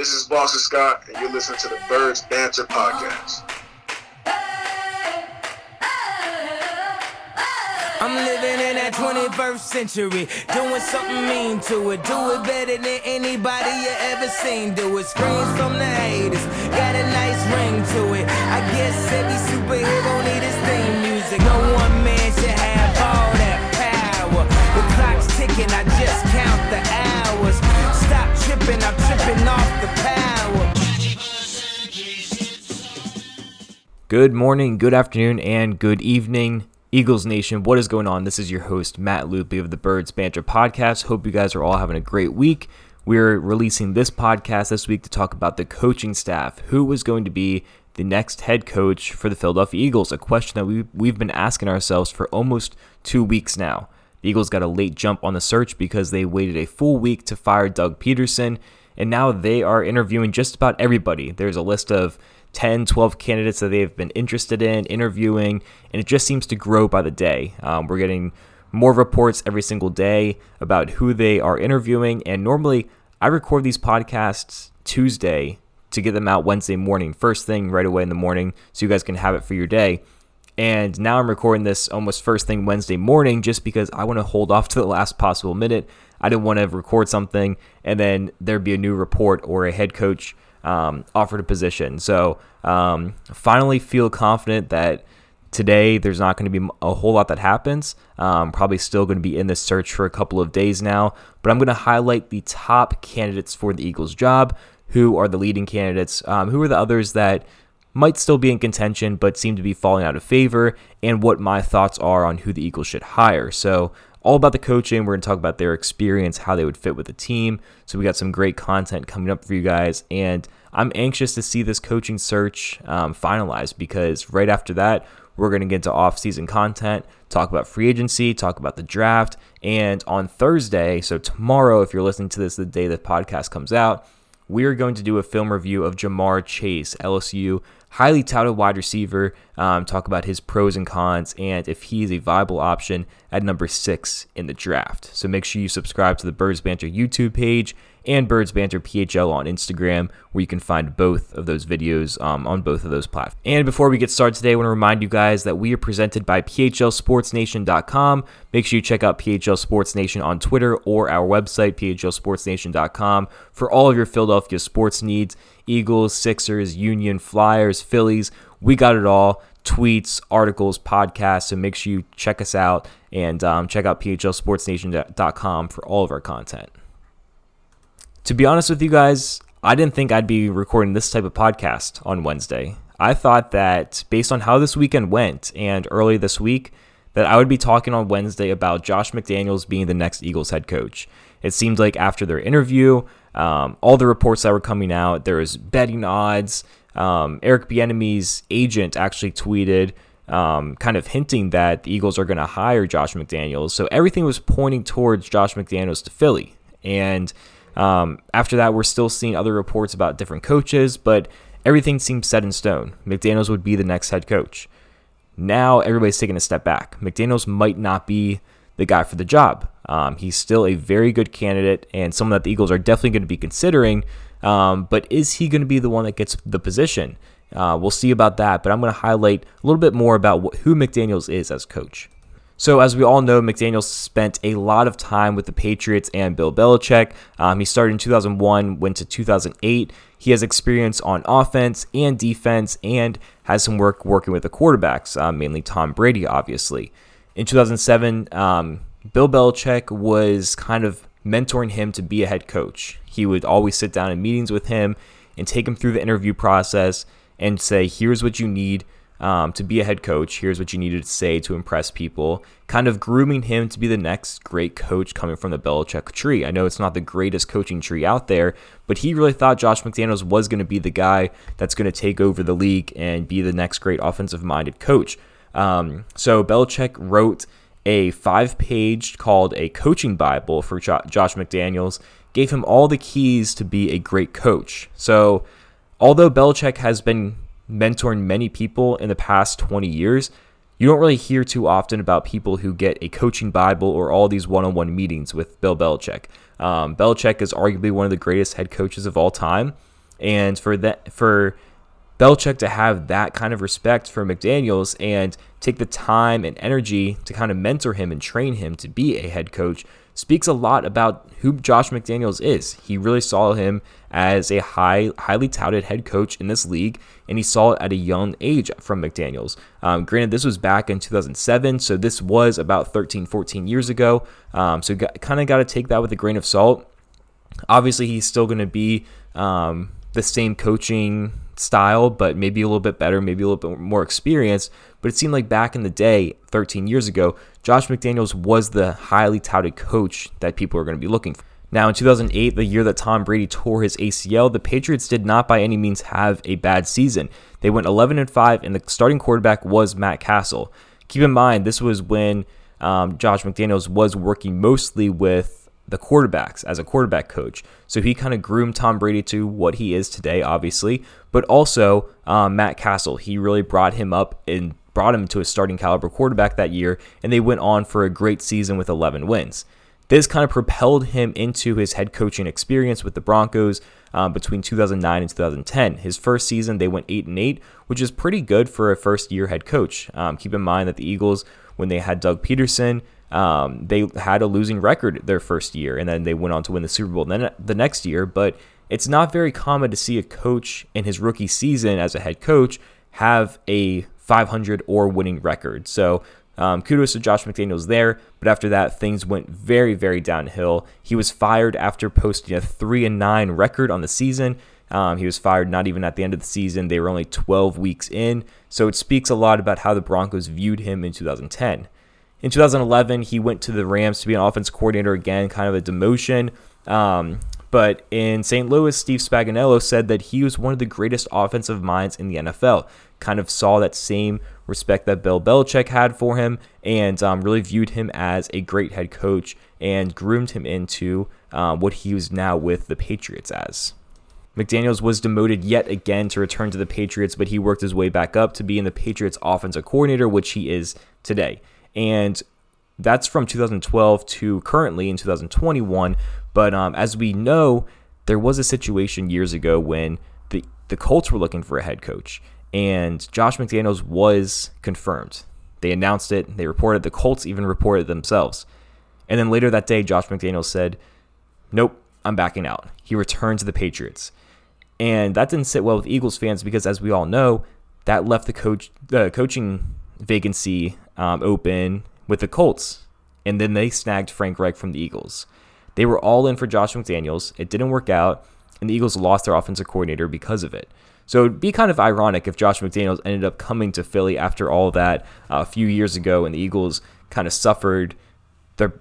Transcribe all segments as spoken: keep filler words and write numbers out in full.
This is Boston Scott, and you're listening to the Birds Banter Podcast. I'm living in that twenty-first century, doing something mean to it, do it better than anybody you ever seen do it. Screams from the haters, got a nice ring to it. I guess every superhero need his theme music. No one man should have all that power. The clock's ticking, I just count the hours. Stop tripping, I'm tripping off the power. Good morning, good afternoon, and good evening, Eagles Nation. What is going on? This is your host, Matt Lupi of the Birds Banter Podcast. Hope you guys are all having a great week. We're releasing this podcast this week to talk about the coaching staff. Who was going to be the next head coach for the Philadelphia Eagles? A question that we've, we've been asking ourselves for almost two weeks now. The Eagles got a late jump on the search because they waited a full week to fire Doug Peterson, and now they are interviewing just about everybody. There's a list of ten, twelve candidates that they've been interested in interviewing, and it just seems to grow by the day. Um, we're getting more reports every single day about who they are interviewing, and normally I record these podcasts Tuesday to get them out Wednesday morning, first thing right away in the morning, so you guys can have it for your day. And now I'm recording this almost first thing Wednesday morning just because I want to hold off to the last possible minute. I didn't want to record something and then there'd be a new report or a head coach Um, offered a position. So um, finally feel confident that today there's not going to be a whole lot that happens. Um, probably still going to be in this search for a couple of days now, but I'm going to highlight the top candidates for the Eagles job, who are the leading candidates, um, who are the others that might still be in contention but seem to be falling out of favor, and what my thoughts are on who the Eagles should hire. So all about the coaching. We're going to talk about their experience, how they would fit with the team. So we got some great content coming up for you guys. And I'm anxious to see this coaching search um, finalized, because right after that, we're going to get into off-season content, talk about free agency, talk about the draft. And on Thursday, so tomorrow, if you're listening to this the day the podcast comes out, we are going to do a film review of Ja'Marr Chase, L S U, highly touted wide receiver, um, talk about his pros and cons, and if he is a viable option at number six in the draft. So make sure you subscribe to the Birds Banter YouTube page and Birds Banter P H L on Instagram, where you can find both of those videos um, on both of those platforms. And before we get started today, I want to remind you guys that we are presented by P H L Sports Nation dot com. Make sure you check out P H L Sports Nation on Twitter or our website, P H L Sports Nation dot com, for all of your Philadelphia sports needs. Eagles, Sixers, Union, Flyers, Phillies, we got it all. Tweets, articles, podcasts, so make sure you check us out and um, check out P H L Sports Nation dot com for all of our content. To be honest with you guys, I didn't think I'd be recording this type of podcast on Wednesday. I thought that based on how this weekend went and early this week, that I would be talking on Wednesday about Josh McDaniels being the next Eagles head coach. It seemed like after their interview, um, all the reports that were coming out, there was betting odds. Um, Eric Bieniemy's agent actually tweeted um, kind of hinting that the Eagles are going to hire Josh McDaniels. So everything was pointing towards Josh McDaniels to Philly. And Um, after that, we're still seeing other reports about different coaches, but everything seems set in stone. McDaniels would be the next head coach. Now everybody's taking a step back. McDaniels might not be the guy for the job. Um, he's still a very good candidate and someone that the Eagles are definitely going to be considering, um, but is he going to be the one that gets the position? Uh, we'll see about that, but I'm going to highlight a little bit more about what, who McDaniels is as coach. So as we all know, McDaniels spent a lot of time with the Patriots and Bill Belichick. Um, he started in two thousand one, went to two thousand eight. He has experience on offense and defense and has some work working with the quarterbacks, uh, mainly Tom Brady, obviously. In two thousand seven, um, Bill Belichick was kind of mentoring him to be a head coach. He would always sit down in meetings with him and take him through the interview process and say, here's what you need Um, to be a head coach, here's what you needed to say to impress people, kind of grooming him to be the next great coach coming from the Belichick tree. I know it's not the greatest coaching tree out there, but he really thought Josh McDaniels was going to be the guy that's going to take over the league and be the next great offensive-minded coach. Um, so Belichick wrote a five-page called a coaching Bible for jo- Josh McDaniels, gave him all the keys to be a great coach. So although Belichick has been mentoring many people in the past twenty years, you don't really hear too often about people who get a coaching Bible or all these one-on-one meetings with Bill Belichick. Um, Belichick is arguably one of the greatest head coaches of all time, And for that, for Belichick to have that kind of respect for McDaniels and take the time and energy to kind of mentor him and train him to be a head coach speaks a lot about who Josh McDaniels is. He really saw him as a high, highly touted head coach in this league, and he saw it at a young age from McDaniels. Um, granted, this was back in two thousand seven, so this was about thirteen, fourteen years ago. Um, so kind of got to take that with a grain of salt. Obviously, he's still going to be um, the same coaching style, but maybe a little bit better, maybe a little bit more experienced. But it seemed like back in the day, thirteen years ago, Josh McDaniels was the highly touted coach that people are going to be looking for. Now, in two thousand eight, the year that Tom Brady tore his A C L, the Patriots did not by any means have a bad season. They went eleven and five, and the starting quarterback was Matt Cassel. Keep in mind, this was when um, Josh McDaniels was working mostly with the quarterbacks as a quarterback coach. So he kind of groomed Tom Brady to what he is today, obviously, but also um, Matt Cassel. He really brought him up and brought him to a starting caliber quarterback that year, and they went on for a great season with eleven wins. This kind of propelled him into his head coaching experience with the Broncos um, between two thousand nine and two thousand ten. His first season, they went eight and eight, which is pretty good for a first-year head coach. Um, keep in mind that the Eagles, when they had Doug Peterson, Um, they had a losing record their first year, and then they went on to win the Super Bowl then the next year. But it's not very common to see a coach in his rookie season as a head coach have a five hundred or winning record. So um, kudos to Josh McDaniels there. But after that, things went very, very downhill. He was fired after posting a three and nine record on the season. Um, he was fired not even at the end of the season. They were only twelve weeks in. So it speaks a lot about how the Broncos viewed him in two thousand ten. In two thousand eleven, he went to the Rams to be an offense coordinator again, kind of a demotion. Um, but in Saint Louis, Steve Spagnuolo said that he was one of the greatest offensive minds in the N F L, kind of saw that same respect that Bill Belichick had for him, and um, really viewed him as a great head coach and groomed him into um, what he was now with the Patriots as. McDaniels was demoted yet again to return to the Patriots, but he worked his way back up to being the Patriots offensive coordinator, which he is today. And that's from two thousand twelve to currently in two thousand twenty-one. But um, as we know, there was a situation years ago when the, the Colts were looking for a head coach, and Josh McDaniels was confirmed. They announced it. They reported. The Colts even reported themselves. And then later that day, Josh McDaniels said, nope, I'm backing out. He returned to the Patriots. And that didn't sit well with Eagles fans because, as we all know, that left the coach uh, coaching vacancy Um, open with the Colts, and then they snagged Frank Reich from the Eagles. They were all in for Josh McDaniels. It didn't work out, and the Eagles lost their offensive coordinator because of it. So it'd be kind of ironic if Josh McDaniels ended up coming to Philly after all that uh, a few years ago, and the Eagles kind of suffered their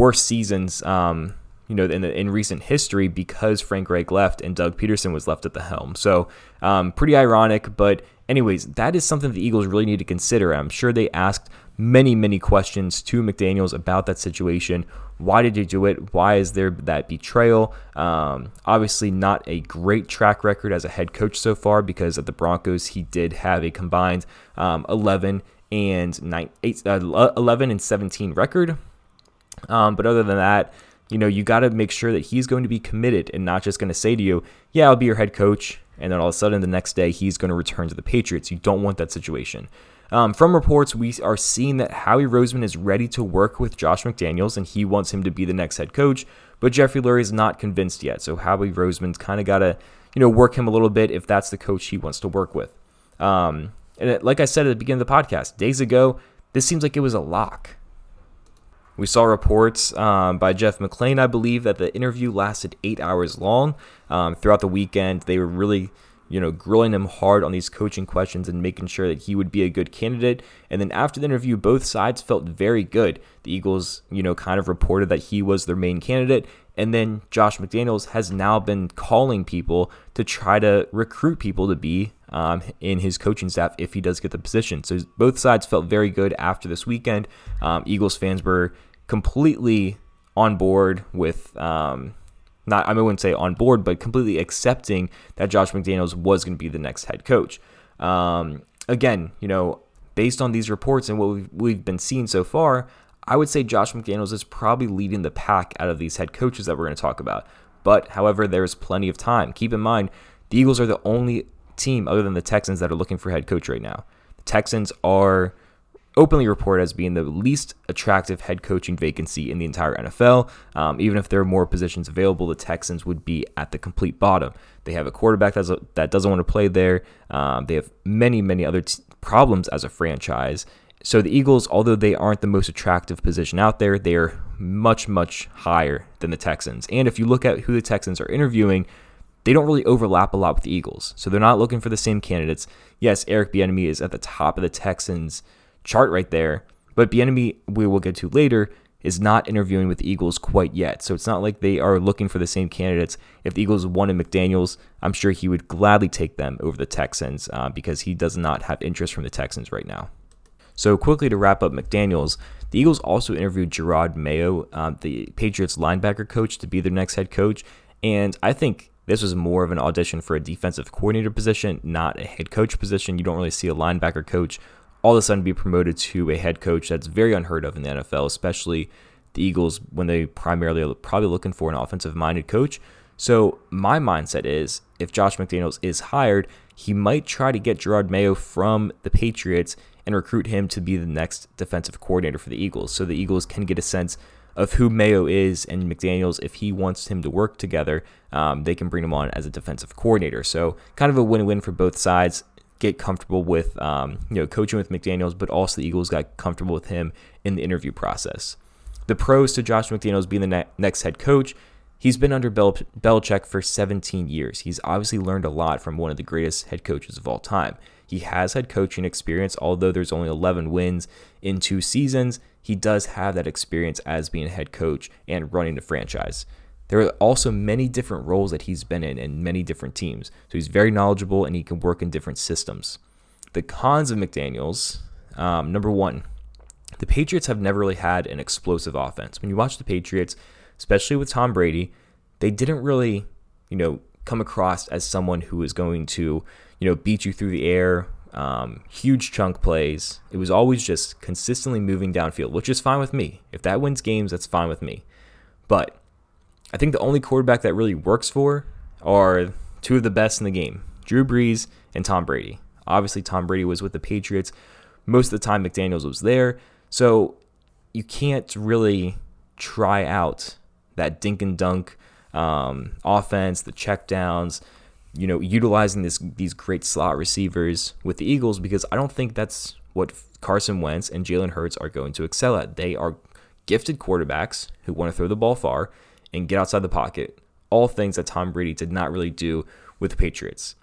worst seasons, um, you know, in, the, in recent history because Frank Reich left and Doug Peterson was left at the helm. So um, pretty ironic, but. Anyways, that is something the Eagles really need to consider. I'm sure they asked many, many questions to McDaniels about that situation. Why did he do it? Why is there that betrayal? Um, obviously not a great track record as a head coach so far because at the Broncos, he did have a combined um, eleven and seventeen record. Um, but other than that, you know, you got to make sure that he's going to be committed and not just going to say to you, yeah, I'll be your head coach. And then all of a sudden the next day, he's going to return to the Patriots. You don't want that situation. Um, from reports, we are seeing that Howie Roseman is ready to work with Josh McDaniels, and he wants him to be the next head coach. But Jeffrey Lurie is not convinced yet. So Howie Roseman's kind of got to, you know, work him a little bit if that's the coach he wants to work with. Um, and it, like I said at the beginning of the podcast, days ago, this seems like it was a lock. We saw reports um, by Jeff McClain, I believe, that the interview lasted eight hours long. Um, throughout the weekend, they were really, you know, grilling him hard on these coaching questions and making sure that he would be a good candidate. And then after the interview, both sides felt very good. The Eagles, you know, kind of reported that he was their main candidate. And then Josh McDaniels has now been calling people to try to recruit people to be Um, in his coaching staff if he does get the position. So both sides felt very good after this weekend. Um, Eagles fans were completely on board with, um, not I wouldn't say on board, but completely accepting that Josh McDaniels was going to be the next head coach. Um, again, you know, based on these reports and what we've, we've been seeing so far, I would say Josh McDaniels is probably leading the pack out of these head coaches that we're going to talk about. But, however, there is plenty of time. Keep in mind, The Eagles are the only team other than the Texans that are looking for head coach right now. The Texans are openly reported as being the least attractive head coaching vacancy in the entire N F L. Um, even if there are more positions available, the Texans would be at the complete bottom. They have a quarterback that's a, that doesn't want to play there. Um, they have many, many other t- problems as a franchise. So the Eagles, although they aren't the most attractive position out there, they are much, much higher than the Texans. And if you look at who the Texans are interviewing, they don't really overlap a lot with the Eagles. So they're not looking for the same candidates. Yes, Eric Bieniemy is at the top of the Texans chart right there, but Bieniemy, we will get to later, is not interviewing with the Eagles quite yet. So it's not like they are looking for the same candidates. If the Eagles wanted McDaniels, I'm sure he would gladly take them over the Texans uh, because he does not have interest from the Texans right now. So quickly to wrap up McDaniels, the Eagles also interviewed Jerod Mayo, uh, the Patriots linebacker coach, to be their next head coach. And I think this was more of an audition for a defensive coordinator position, not a head coach position. You don't really see a linebacker coach all of a sudden be promoted to a head coach. That's very unheard of in the N F L, especially the Eagles, when they primarily are probably looking for an offensive-minded coach. So my mindset is, if Josh McDaniels is hired, he might try to get Jerod Mayo from the Patriots and recruit him to be the next defensive coordinator for the Eagles, so the Eagles can get a sense of who Mayo is and McDaniels. If he wants him to work together, um, they can bring him on as a defensive coordinator. So kind of a win-win for both sides. Get comfortable with um, you know coaching with McDaniels, but also the Eagles got comfortable with him in the interview process. The pros to Josh McDaniels being the ne- next head coach, he's been under Bel- Belichick for seventeen years. He's obviously learned a lot from one of the greatest head coaches of all time. He has had coaching experience, although there's only eleven wins in two seasons. He does have that experience as being a head coach and running the franchise. There are also many different roles that he's been in and many different teams. So he's very knowledgeable and he can work in different systems. The cons of McDaniels, um, number one, the Patriots have never really had an explosive offense. When you watch the Patriots, especially with Tom Brady, they didn't really, you know, come across as someone who is going to, you know, beat you through the air, um, huge chunk plays. It was always just consistently moving downfield, which is fine with me. If that wins games, that's fine with me. But I think the only quarterback that really works for are two of the best in the game, Drew Brees and Tom Brady. Obviously, Tom Brady was with the Patriots most of the time McDaniels was there, so you can't really try out that dink and dunk um, offense, the checkdowns, you know, utilizing this these great slot receivers with the Eagles, because I don't think that's what Carson Wentz and Jalen Hurts are going to excel at. They are gifted quarterbacks who want to throw the ball far and get outside the pocket, all things that Tom Brady did not really do with the Patriots.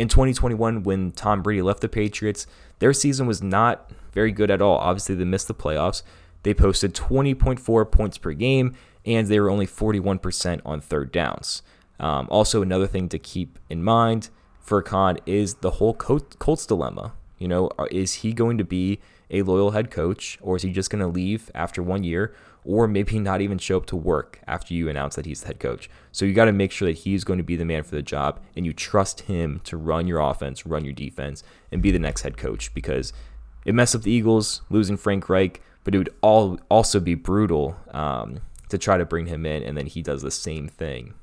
In twenty twenty-one, when Tom Brady left the Patriots, their season was not very good at all. Obviously, they missed the playoffs. They posted twenty point four points per game, and they were only forty-one percent on third downs. Um, also, another thing to keep in mind for Khan is the whole Colts dilemma. You know, is he going to be a loyal head coach, or is he just going to leave after one year, or maybe not even show up to work after you announce that he's the head coach? So you got to make sure that he's going to be the man for the job, and you trust him to run your offense, run your defense, and be the next head coach, because it messed up the Eagles losing Frank Reich, but it would all also be brutal um, to try to bring him in, and then he does the same thing.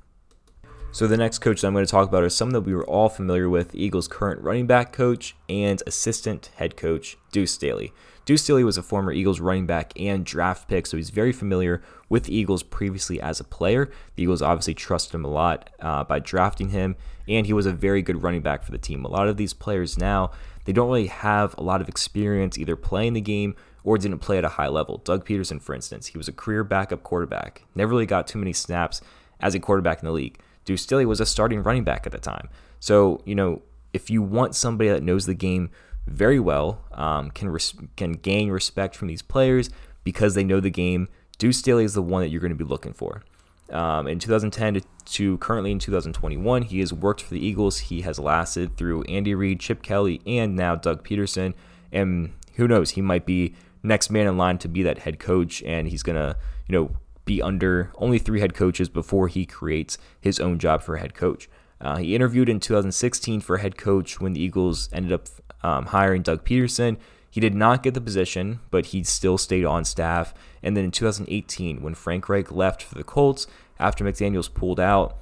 So the next coach that I'm going to talk about is someone that we were all familiar with, the Eagles' current running back coach and assistant head coach, Deuce Staley. Deuce Staley was a former Eagles running back and draft pick, so he's very familiar with the Eagles previously as a player. The Eagles obviously trusted him a lot uh, by drafting him, and he was a very good running back for the team. A lot of these players now, they don't really have a lot of experience either playing the game or didn't play at a high level. Doug Peterson, for instance, he was a career backup quarterback, never really got too many snaps as a quarterback in the league. Deuce Staley was a starting running back at the time. So, you know, if you want somebody that knows the game very well, um, can res- can gain respect from these players because they know the game, Deuce Staley is the one that you're going to be looking for. Um, in two thousand ten to, to currently in two thousand twenty-one, he has worked for the Eagles. He has lasted through Andy Reid, Chip Kelly, and now Doug Peterson. And who knows, he might be next man in line to be that head coach, and he's going to, you know, be under only three head coaches before he creates his own job for a head coach. Uh, he interviewed in two thousand sixteen for head coach when the Eagles ended up um, hiring Doug Peterson. He did not get the position, but he still stayed on staff. And then in two thousand eighteen, when Frank Reich left for the Colts after McDaniels pulled out,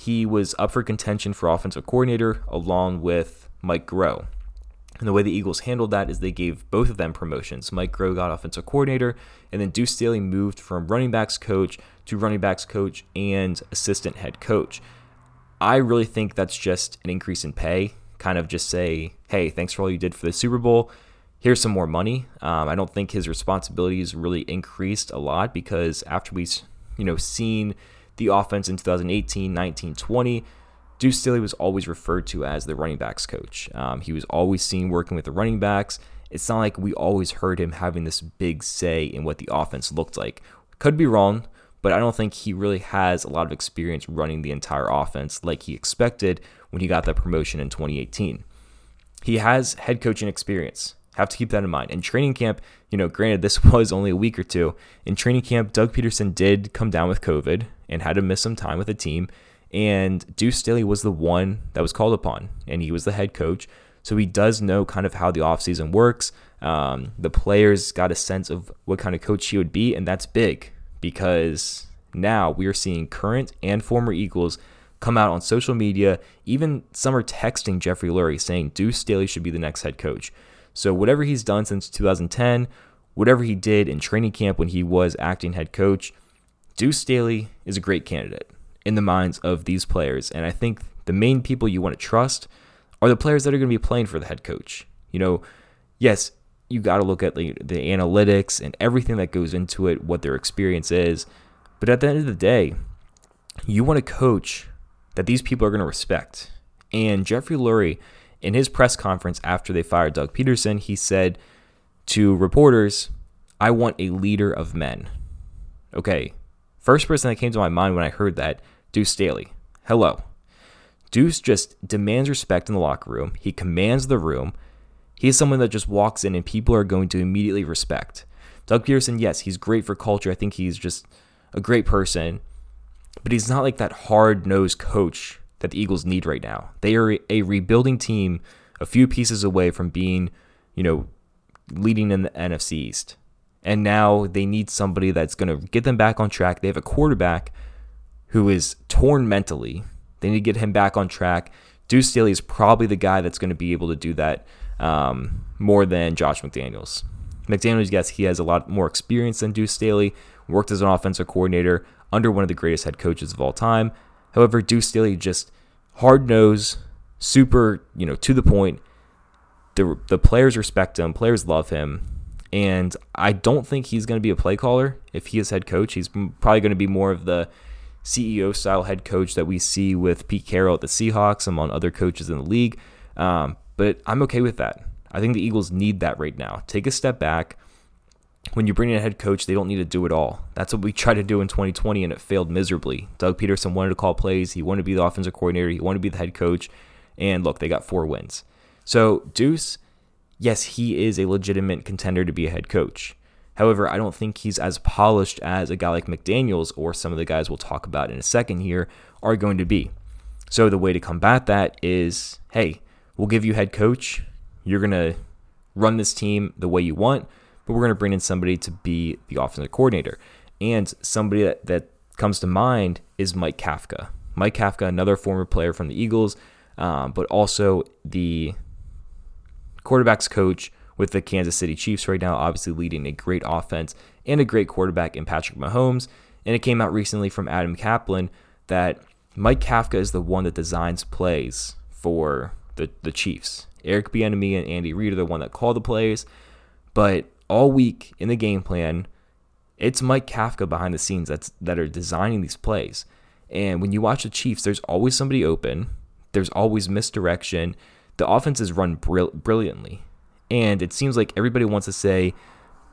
he was up for contention for offensive coordinator along with Mike Groh. And the way the Eagles handled that is they gave both of them promotions. Mike Groh got offensive coordinator, and then Deuce Staley moved from running backs coach to running backs coach and assistant head coach. I really think that's just an increase in pay, kind of just say, hey, thanks for all you did for the Super Bowl. Here's some more money. Um, I don't think his responsibilities really increased a lot because after we've you know, seen the offense in twenty eighteen, nineteen, twenty, Deuce Staley was always referred to as the running backs coach. Um, he was always seen working with the running backs. It's not like we always heard him having this big say in what the offense looked like. Could be wrong, but I don't think he really has a lot of experience running the entire offense like he expected when he got that promotion in twenty eighteen. He has head coaching experience. Have to keep that in mind. In training camp, you know, granted this was only a week or two, in training camp, Doug Peterson did come down with COVID and had to miss some time with the team. And Deuce Staley was the one that was called upon, and he was the head coach. So he does know kind of how the offseason works. Um, the players got a sense of what kind of coach he would be, and that's big because now we are seeing current and former Eagles come out on social media. Even some are texting Jeffrey Lurie saying Deuce Staley should be the next head coach. So whatever he's done since two thousand ten, whatever he did in training camp when he was acting head coach, Deuce Staley is a great candidate in the minds of these players. And I think the main people you want to trust are the players that are going to be playing for the head coach. You know, yes, you got to look at the, the analytics and everything that goes into it, what their experience is. But at the end of the day, you want a coach that these people are going to respect. And Jeffrey Lurie, in his press conference after they fired Doug Peterson, he said to reporters, "I want a leader of men." Okay, first person that came to my mind when I heard that, Deuce Staley. Hello. Deuce just demands respect in the locker room. He commands the room. He is someone that just walks in and people are going to immediately respect. Doug Peterson, yes, he's great for culture. I think he's just a great person, but he's not like that hard-nosed coach that the Eagles need right now. They are a rebuilding team a few pieces away from being, you know, leading in the N F C East. And now they need somebody that's going to get them back on track. They have a quarterback who is torn mentally. They need to get him back on track. Deuce Staley is probably the guy that's going to be able to do that um, more than Josh McDaniels. McDaniels, yes, he has a lot more experience than Deuce Staley, worked as an offensive coordinator under one of the greatest head coaches of all time. However, Deuce Staley just hard nose, super, you know, to the point. The the players respect him, players love him, and I don't think he's going to be a play caller if he is head coach. He's probably going to be more of the C E O style head coach that we see with Pete Carroll at the Seahawks, among other coaches in the league. Um, but I'm okay with that. I think the Eagles need that right now. Take a step back. When you bring in a head coach, they don't need to do it all. That's what we tried to do in twenty twenty, and it failed miserably. Doug Peterson wanted to call plays. He wanted to be the offensive coordinator. He wanted to be the head coach. And look, they got four wins. So Deuce, yes, he is a legitimate contender to be a head coach. However, I don't think he's as polished as a guy like McDaniels or some of the guys we'll talk about in a second here are going to be. So the way to combat that is, hey, we'll give you head coach. You're going to run this team the way you want, but we're going to bring in somebody to be the offensive coordinator. And somebody that, that comes to mind is Mike Kafka. Mike Kafka, another former player from the Eagles, um, but also the quarterback's coach with the Kansas City Chiefs right now, obviously leading a great offense and a great quarterback in Patrick Mahomes. And it came out recently from Adam Kaplan that Mike Kafka is the one that designs plays for the, the Chiefs. Eric Bieniemy and Andy Reid are the one that call the plays, but all week in the game plan, it's Mike Kafka behind the scenes that's that are designing these plays. And when you watch the Chiefs, there's always somebody open. There's always misdirection. The offense is run brill- brilliantly. And it seems like everybody wants to say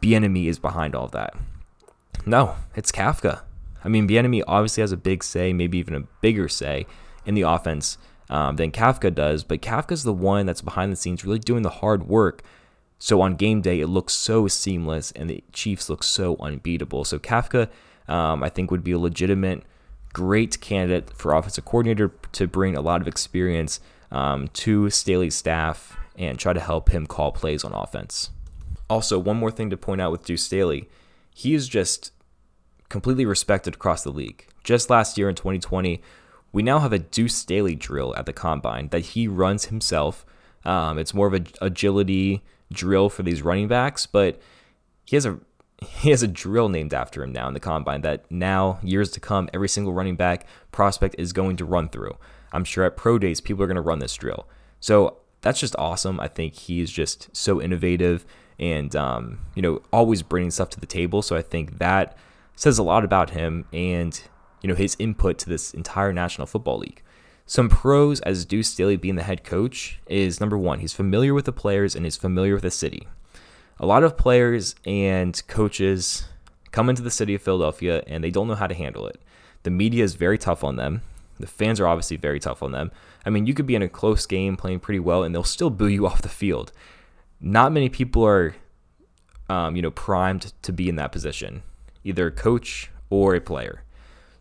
Bieniemy is behind all that. No, it's Kafka. I mean, Bieniemy obviously has a big say, maybe even a bigger say in the offense um, than Kafka does. But Kafka's the one that's behind the scenes really doing the hard work. So on game day, it looks so seamless, and the Chiefs look so unbeatable. So Kafka, um, I think, would be a legitimate, great candidate for offensive coordinator to bring a lot of experience um, to Staley's staff and try to help him call plays on offense. Also, one more thing to point out with Deuce Staley, he is just completely respected across the league. Just last year in twenty twenty, we now have a Deuce Staley drill at the Combine that he runs himself. Um, it's more of an agility drill for these running backs, but he has a he has a drill named after him now in the Combine that now, years to come, every single running back prospect is going to run through. I'm sure at pro days, people are going to run this drill. So that's just awesome. I think he's just so innovative and, um, you know, always bringing stuff to the table. So I think that says a lot about him and, you know, his input to this entire National Football League. Some pros as Deuce Staley being the head coach is, number one, he's familiar with the players and is familiar with the city. A lot of players and coaches come into the city of Philadelphia and they don't know how to handle it. The media is very tough on them. The fans are obviously very tough on them. I mean, you could be in a close game playing pretty well and they'll still boo you off the field. Not many people are, um, you know, primed to be in that position, either a coach or a player.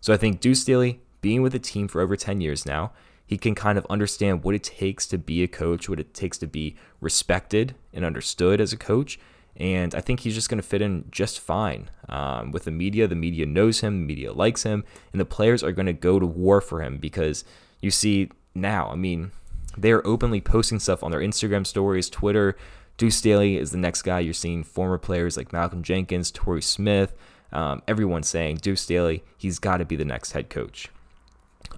So I think Deuce Staley, being with the team for over ten years now, he can kind of understand what it takes to be a coach, what it takes to be respected and understood as a coach. And I think he's just going to fit in just fine um, with the media. The media knows him, the media likes him, and the players are going to go to war for him because you see now, I mean, they're openly posting stuff on their Instagram stories, Twitter. Deuce Staley is the next guy. You're seeing former players like Malcolm Jenkins, Torrey Smith, um, everyone saying Deuce Staley, he's got to be the next head coach.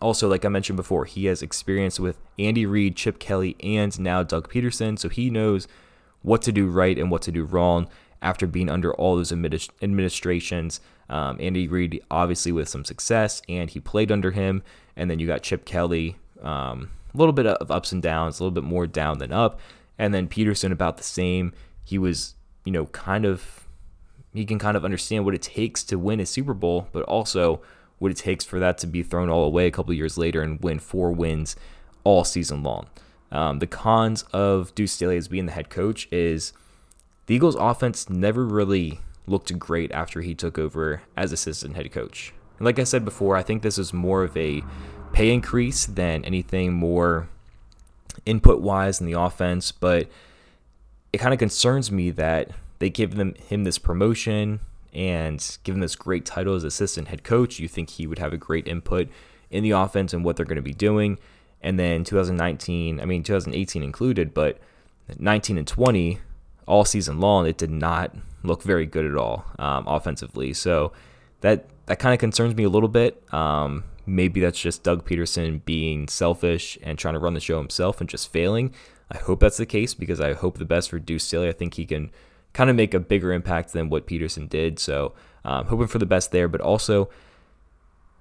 Also, like I mentioned before, he has experience with Andy Reid, Chip Kelly, and now Doug Peterson, so he knows what to do right and what to do wrong after being under all those administ- administrations. Um, Andy Reid, obviously, with some success, and he played under him. And then you got Chip Kelly, um, a little bit of ups and downs, a little bit more down than up. And then Peterson, about the same. He was, you know, kind of, he can kind of understand what it takes to win a Super Bowl, but also what it takes for that to be thrown all away a couple years later and win four wins all season long. Um, the cons of Deuce Staley as being the head coach is the Eagles' offense never really looked great after he took over as assistant head coach. And like I said before, I think this is more of a pay increase than anything more input-wise in the offense, but it kind of concerns me that they give them him this promotion and give him this great title as assistant head coach. You think he would have a great input in the offense and what they're going to be doing. And then twenty nineteen, I mean, twenty eighteen included, but nineteen and twenty all season long, it did not look very good at all um, offensively. So that that kind of concerns me a little bit. Um, maybe that's just Doug Peterson being selfish and trying to run the show himself and just failing. I hope that's the case because I hope the best for Deuce Staley. I think he can kind of make a bigger impact than what Peterson did. So um, hoping for the best there. But also,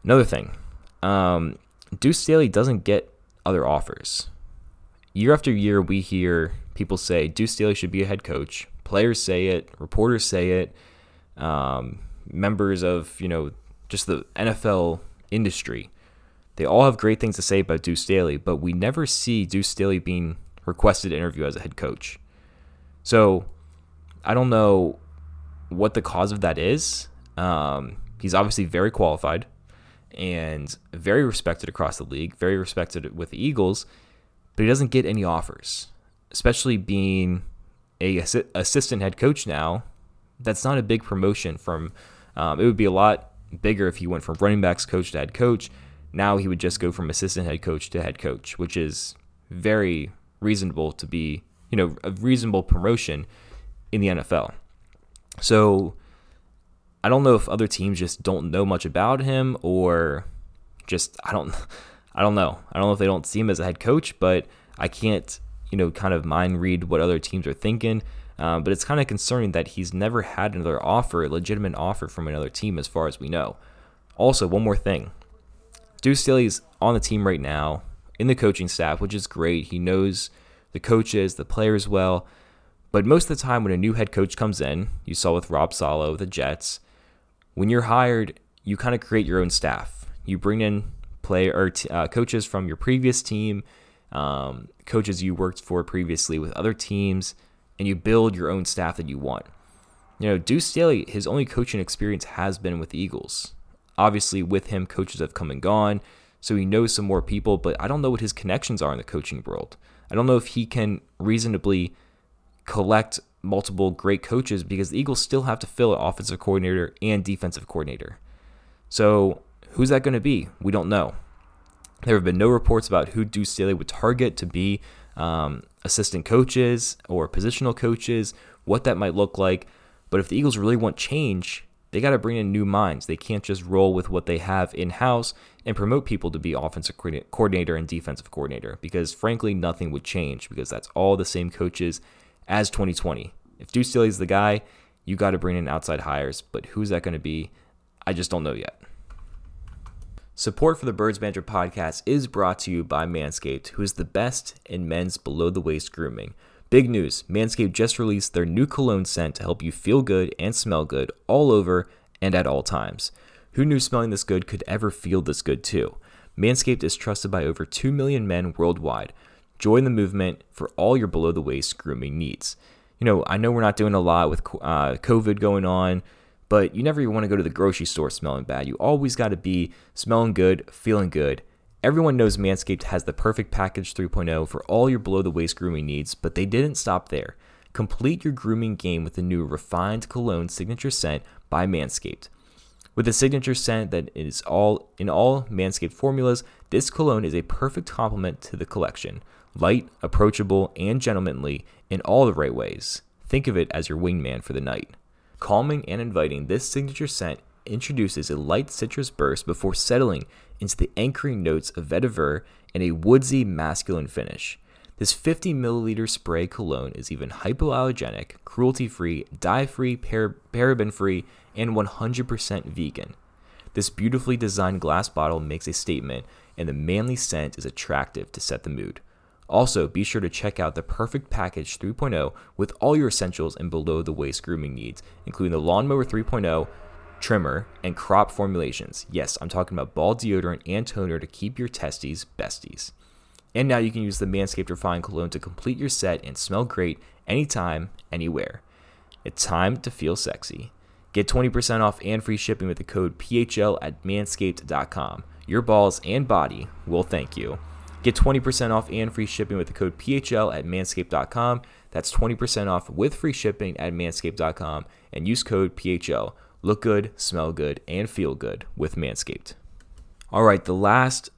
another thing, um, Deuce Staley doesn't get other offers. Year after year, we hear people say Deuce Staley should be a head coach. Players say it, reporters say it, um, members of, you know, just the N F L industry. They all have great things to say about Deuce Staley, but we never see Deuce Staley being requested to interview as a head coach. So I don't know what the cause of that is. Um, he's obviously very qualified and very respected across the league, very respected with the Eagles, but he doesn't get any offers, especially being a ass- assistant head coach now. That's not a big promotion from, um, it would be a lot bigger if he went from running backs coach to head coach. Now he would just go from assistant head coach to head coach, which is very reasonable to be, you know, a reasonable promotion in the N F L. So I don't know if other teams just don't know much about him or just, I don't, I don't know. I don't know if they don't see him as a head coach, but I can't, you know, kind of mind read what other teams are thinking. Um, but it's kind of concerning that he's never had another offer, a legitimate offer from another team as far as we know. Also, one more thing. Deuce Staley's on the team right now in the coaching staff, which is great. He knows the coaches, the players well. But most of the time when a new head coach comes in, you saw with Rob Saleh with the Jets, when you're hired, you kind of create your own staff. You bring in player or t- uh, coaches from your previous team, um, coaches you worked for previously with other teams, and you build your own staff that you want. You know, Deuce Staley, his only coaching experience has been with the Eagles. Obviously, with him, coaches have come and gone, so he knows some more people, but I don't know what his connections are in the coaching world. I don't know if he can reasonably collect multiple great coaches because the Eagles still have to fill an offensive coordinator and defensive coordinator. So who's that going to be? We don't know. There have been no reports about who Deuce Staley would target to be um, assistant coaches or positional coaches, what that might look like. But if the Eagles really want change, they got to bring in new minds. They can't just roll with what they have in-house and promote people to be offensive coordinator and defensive coordinator, because frankly, nothing would change because that's all the same coaches as twenty twenty. If Deuce Staley's the guy, you got to bring in outside hires, but who's that going to be? I just don't know yet. Support for the Birds Banter Podcast is brought to you by Manscaped, who is the best in men's below-the-waist grooming. Big news, Manscaped just released their new cologne scent to help you feel good and smell good all over and at all times. Who knew smelling this good could ever feel this good too? Manscaped is trusted by over two million men worldwide. Join the movement for all your below-the-waist grooming needs. You know, I know we're not doing a lot with uh, COVID going on, but you never even want to go to the grocery store smelling bad. You always got to be smelling good, feeling good. Everyone knows Manscaped has the perfect package three point oh for all your below-the-waist grooming needs, but they didn't stop there. Complete your grooming game with the new refined cologne signature scent by Manscaped. With a signature scent that is all in all Manscaped formulas, this cologne is a perfect complement to the collection. Light, approachable, and gentlemanly in all the right ways. Think of it as your wingman for the night. Calming and inviting, this signature scent introduces a light citrus burst before settling into the anchoring notes of vetiver and a woodsy masculine finish. This fifty milliliter spray cologne is even hypoallergenic, cruelty-free, dye-free, par- paraben-free, and one hundred percent vegan. This beautifully designed glass bottle makes a statement, and the manly scent is attractive to set the mood. Also, be sure to check out the Perfect Package three point oh with all your essentials and below-the-waist grooming needs, including the Lawnmower three point oh, trimmer, and crop formulations. Yes, I'm talking about ball deodorant and toner to keep your testes besties. And now you can use the Manscaped Refined Cologne to complete your set and smell great anytime, anywhere. It's time to feel sexy. Get twenty percent off and free shipping with the code P H L at manscaped dot com. Your balls and body will thank you. Get twenty percent off and free shipping with the code P H L at manscaped dot com. That's twenty percent off with free shipping at manscaped dot com and use code P H L. Look good, smell good, and feel good with Manscaped. All right, the last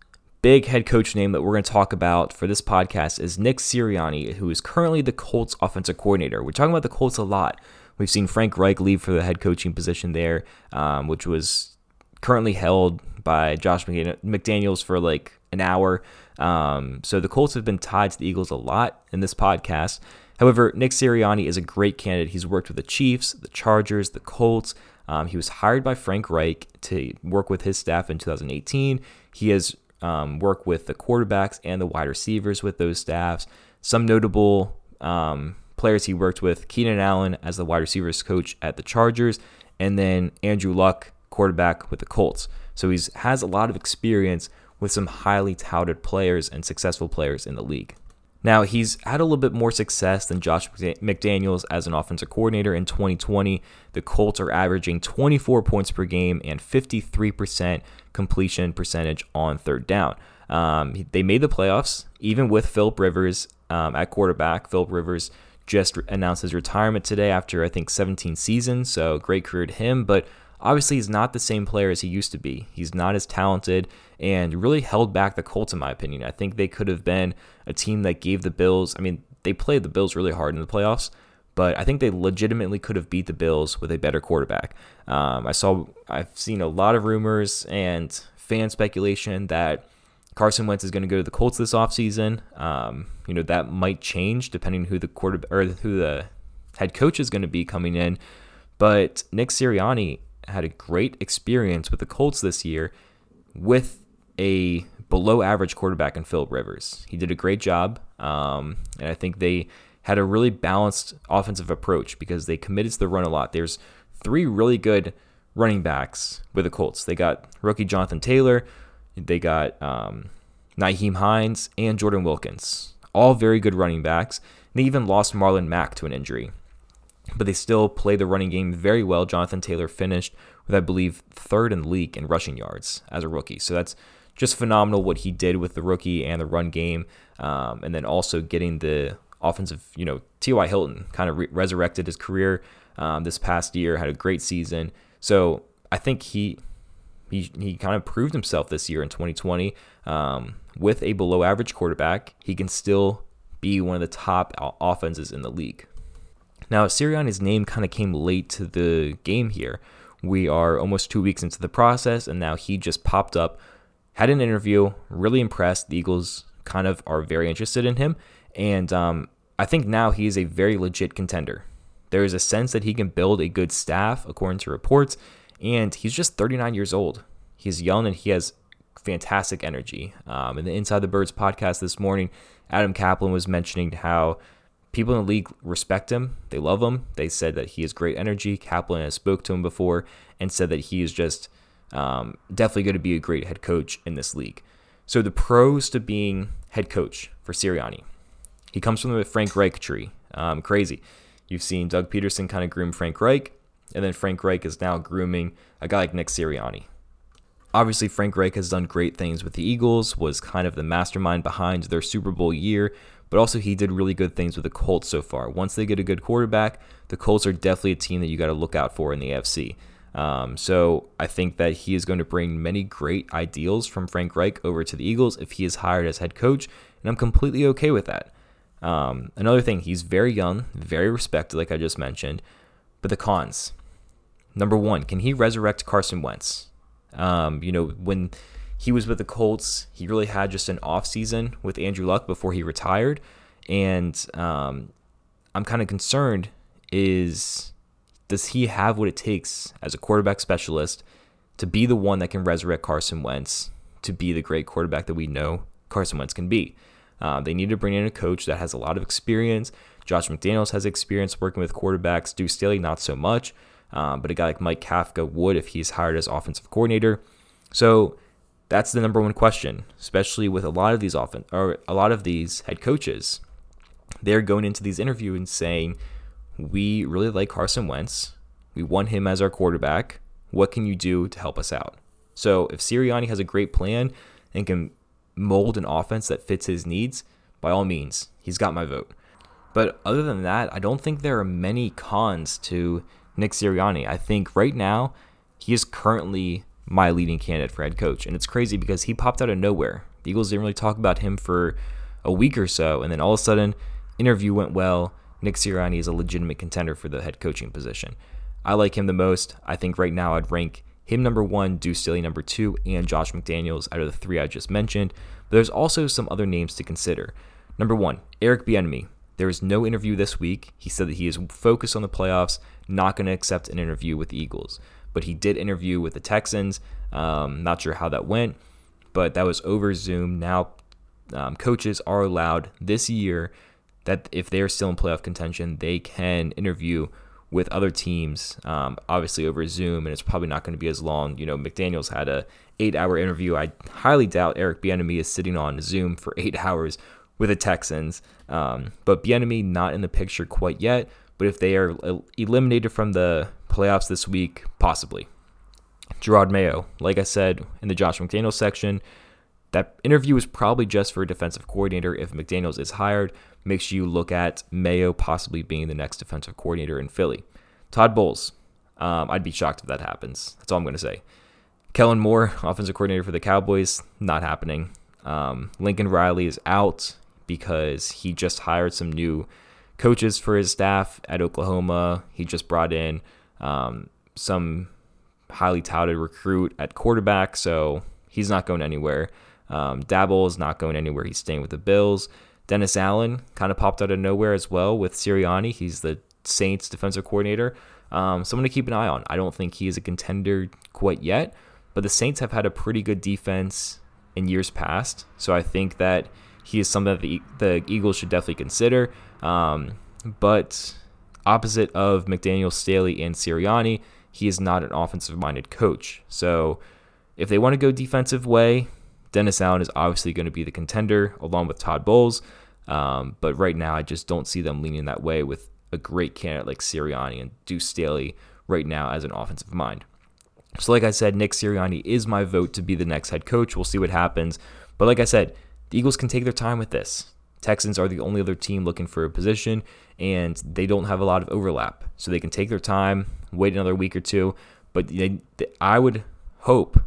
big head coach name that we're going to talk about for this podcast is Nick Sirianni, who is currently the Colts offensive coordinator. We're talking about the Colts a lot. We've seen Frank Reich leave for the head coaching position there, um, which was currently held by Josh McDaniels for like an hour. Um, so the Colts have been tied to the Eagles a lot in this podcast. However, Nick Sirianni is a great candidate. He's worked with the Chiefs, the Chargers, the Colts. Um, he was hired by Frank Reich to work with his staff in two thousand eighteen. He has um, worked with the quarterbacks and the wide receivers with those staffs. Some notable um, players he worked with, Keenan Allen as the wide receivers coach at the Chargers, and then Andrew Luck, quarterback with the Colts. So he has a lot of experience with some highly touted players and successful players in the league. Now, he's had a little bit more success than Josh McDaniels as an offensive coordinator in twenty twenty. The Colts are averaging twenty-four points per game and fifty-three percent completion percentage on third down. Um, they made the playoffs, even with Phillip Rivers um, at quarterback. Phillip Rivers just re- announced his retirement today after, I think, seventeen seasons, so great career to him, but obviously, he's not the same player as he used to be. He's not as talented and really held back the Colts, in my opinion. I think they could have been a team that gave the Bills. I mean, they played the Bills really hard in the playoffs, but I think they legitimately could have beat the Bills with a better quarterback. Um, I saw, I've seen a lot of rumors and fan speculation that Carson Wentz is going to go to the Colts this offseason. Um, you know, that might change depending on who the quarterback or who the head coach is going to be coming in. But Nick Sirianni had a great experience with the Colts this year with a below average quarterback in Phillip Rivers. He did a great job. Um, and I think they had a really balanced offensive approach because they committed to the run a lot. There's three really good running backs with the Colts. They got rookie Jonathan Taylor. They got um, Nyheim Hines and Jordan Wilkins, all very good running backs. And they even lost Marlon Mack to an injury, but they still play the running game very well. Jonathan Taylor finished with, I believe, third in the league in rushing yards as a rookie. So that's just phenomenal what he did with the rookie and the run game. Um, and then also getting the offensive, you know, T Y. Hilton kind of re- resurrected his career um, this past year, had a great season. So I think he He he kind of proved himself this year in twenty twenty um, with a below average quarterback. He can still be one of the top offenses in the league. Now, Sirianni's name kind of came late to the game here. We are almost two weeks into the process, and now he just popped up, had an interview, really impressed. The Eagles kind of are very interested in him, and um, I think now he is a very legit contender. There is a sense that he can build a good staff, according to reports, and he's just thirty-nine years old. He's young, and he has fantastic energy. Um, in the Inside the Birds podcast this morning, Adam Kaplan was mentioning how people in the league respect him. They love him. They said that he has great energy. Kaplan has spoke to him before and said that he is just um, definitely going to be a great head coach in this league. So the pros to being head coach for Sirianni. He comes from the Frank Reich tree. Um, crazy. You've seen Doug Peterson kind of groom Frank Reich, and then Frank Reich is now grooming a guy like Nick Sirianni. Obviously, Frank Reich has done great things with the Eagles, was kind of the mastermind behind their Super Bowl year, but also he did really good things with the Colts so far. Once they get a good quarterback, the Colts are definitely a team that you got to look out for in the A F C. Um, so I think that he is going to bring many great ideals from Frank Reich over to the Eagles if he is hired as head coach, and I'm completely okay with that. Um, another thing, he's very young, very respected, like I just mentioned, but the cons. Number one, can he resurrect Carson Wentz? Um, you know, when he was with the Colts, he really had just an off season with Andrew Luck before he retired. And um, I'm kind of concerned is, does he have what it takes as a quarterback specialist to be the one that can resurrect Carson Wentz, to be the great quarterback that we know Carson Wentz can be? Uh, they need to bring in a coach that has a lot of experience. Josh McDaniels has experience working with quarterbacks. Deuce Staley, not so much. Um, but a guy like Mike Kafka would if he's hired as offensive coordinator. So that's the number one question, especially with a lot of these offen- or a lot of these head coaches. They're going into these interviews and saying, we really like Carson Wentz. We want him as our quarterback. What can you do to help us out? So if Sirianni has a great plan and can mold an offense that fits his needs, by all means, he's got my vote. But other than that, I don't think there are many cons to Nick Sirianni. I think right now he is currently my leading candidate for head coach, and it's crazy because he popped out of nowhere. The Eagles didn't really talk about him for a week or so, and then all of a sudden, interview went well. Nick Sirianni is a legitimate contender for the head coaching position. I like him the most. I think right now I'd rank him number one, Deuce Staley number two, and Josh McDaniels out of the three I just mentioned. But there's also some other names to consider. Number one, Eric Bieniemy. There is no interview this week. He said that he is focused on the playoffs, not going to accept an interview with the Eagles. But he did interview with the Texans. Um, not sure how that went, but that was over Zoom. Now um, coaches are allowed this year that if they're still in playoff contention, they can interview with other teams, um, obviously over Zoom, and it's probably not going to be as long. You know, McDaniels had a eight-hour interview. I highly doubt Eric Bieniemy is sitting on Zoom for eight hours with the Texans, um, but Bieniemy not in the picture quite yet. But if they are eliminated from the playoffs this week, possibly. Jerod Mayo, like I said in the Josh McDaniels section, that interview is probably just for a defensive coordinator. If McDaniels is hired, make sure you look at Mayo possibly being the next defensive coordinator in Philly. Todd Bowles, um, I'd be shocked if that happens. That's all I'm going to say. Kellen Moore, offensive coordinator for the Cowboys, not happening. Um, Lincoln Riley is out because he just hired some new coaches for his staff at Oklahoma. He just brought in um, some highly touted recruit at quarterback, so he's not going anywhere. Um, Dabble is not going anywhere. He's staying with the Bills. Dennis Allen kind of popped out of nowhere as well with Sirianni. He's the Saints defensive coordinator. Um, someone to keep an eye on. I don't think he is a contender quite yet, but the Saints have had a pretty good defense in years past, so I think that he is something that the, the Eagles should definitely consider. Um, but opposite of McDaniel, Staley, and Sirianni, he is not an offensive-minded coach. So if they want to go defensive way, Dennis Allen is obviously going to be the contender along with Todd Bowles. Um, but right now, I just don't see them leaning that way with a great candidate like Sirianni and Deuce Staley right now as an offensive mind. So like I said, Nick Sirianni is my vote to be the next head coach. We'll see what happens. But like I said, the Eagles can take their time with this. Texans are the only other team looking for a position, and they don't have a lot of overlap. So they can take their time, wait another week or two. But they, they, I would hope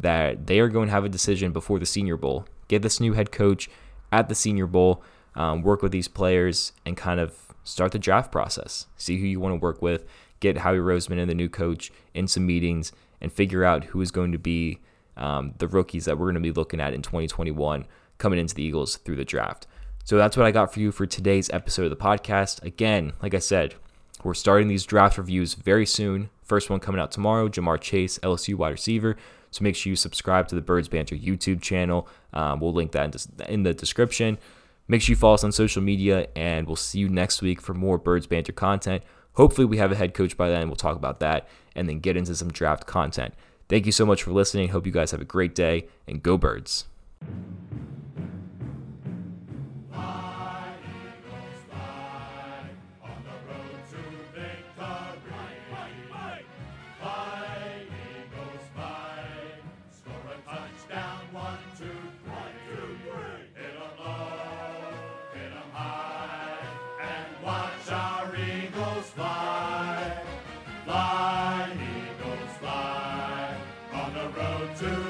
that they are going to have a decision before the Senior Bowl. Get this new head coach at the Senior Bowl, um, work with these players, and kind of start the draft process. See who you want to work with, get Howie Roseman and the new coach in some meetings, and figure out who is going to be um, the rookies that we're going to be looking at in twenty twenty-one coming into the Eagles through the draft. So that's what I got for you for today's episode of the podcast. Again, like I said, we're starting these draft reviews very soon. First one coming out tomorrow, Ja'Marr Chase, L S U wide receiver. So make sure you subscribe to the Birds Banter YouTube channel. Um, we'll link that in the description. Make sure you follow us on social media, and we'll see you next week for more Birds Banter content. Hopefully we have a head coach by then. We'll talk about that and then get into some draft content. Thank you so much for listening. Hope you guys have a great day, and go Birds. Fly, Eagles, fly, on the road to